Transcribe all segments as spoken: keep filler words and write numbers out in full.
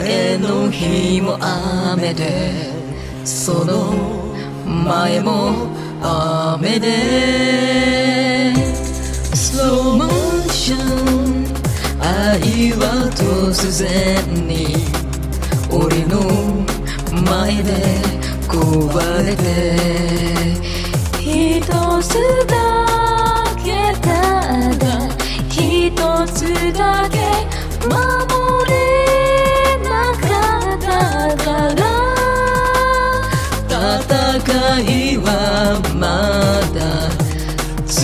前の日も雨で、その前も雨で。 Slow motion 愛は突然に俺の前で壊れて、ひとつだけただひとつだけ守れなかったから、戦いはまだ続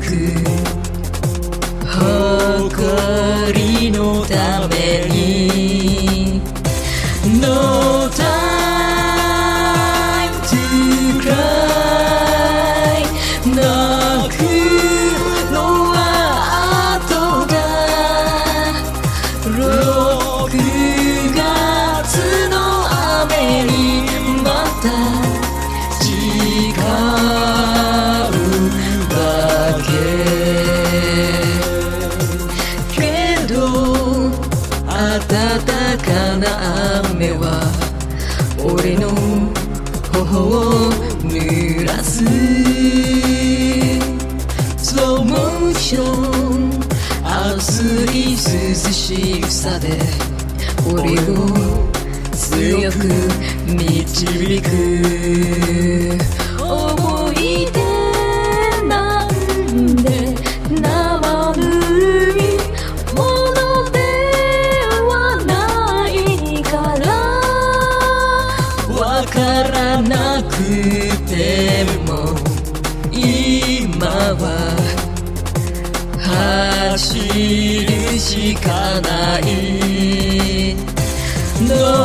く、誇りのために No time to cry 泣くのは後だ、ろくがつの雨にまた違うだけ。けど暖かな雨は俺の頬を濡らす。 Slow motion 熱い涼しさで俺を強く導く。思い出なんで生ぬるいものではないから、わからなくても今は走るしかない。 No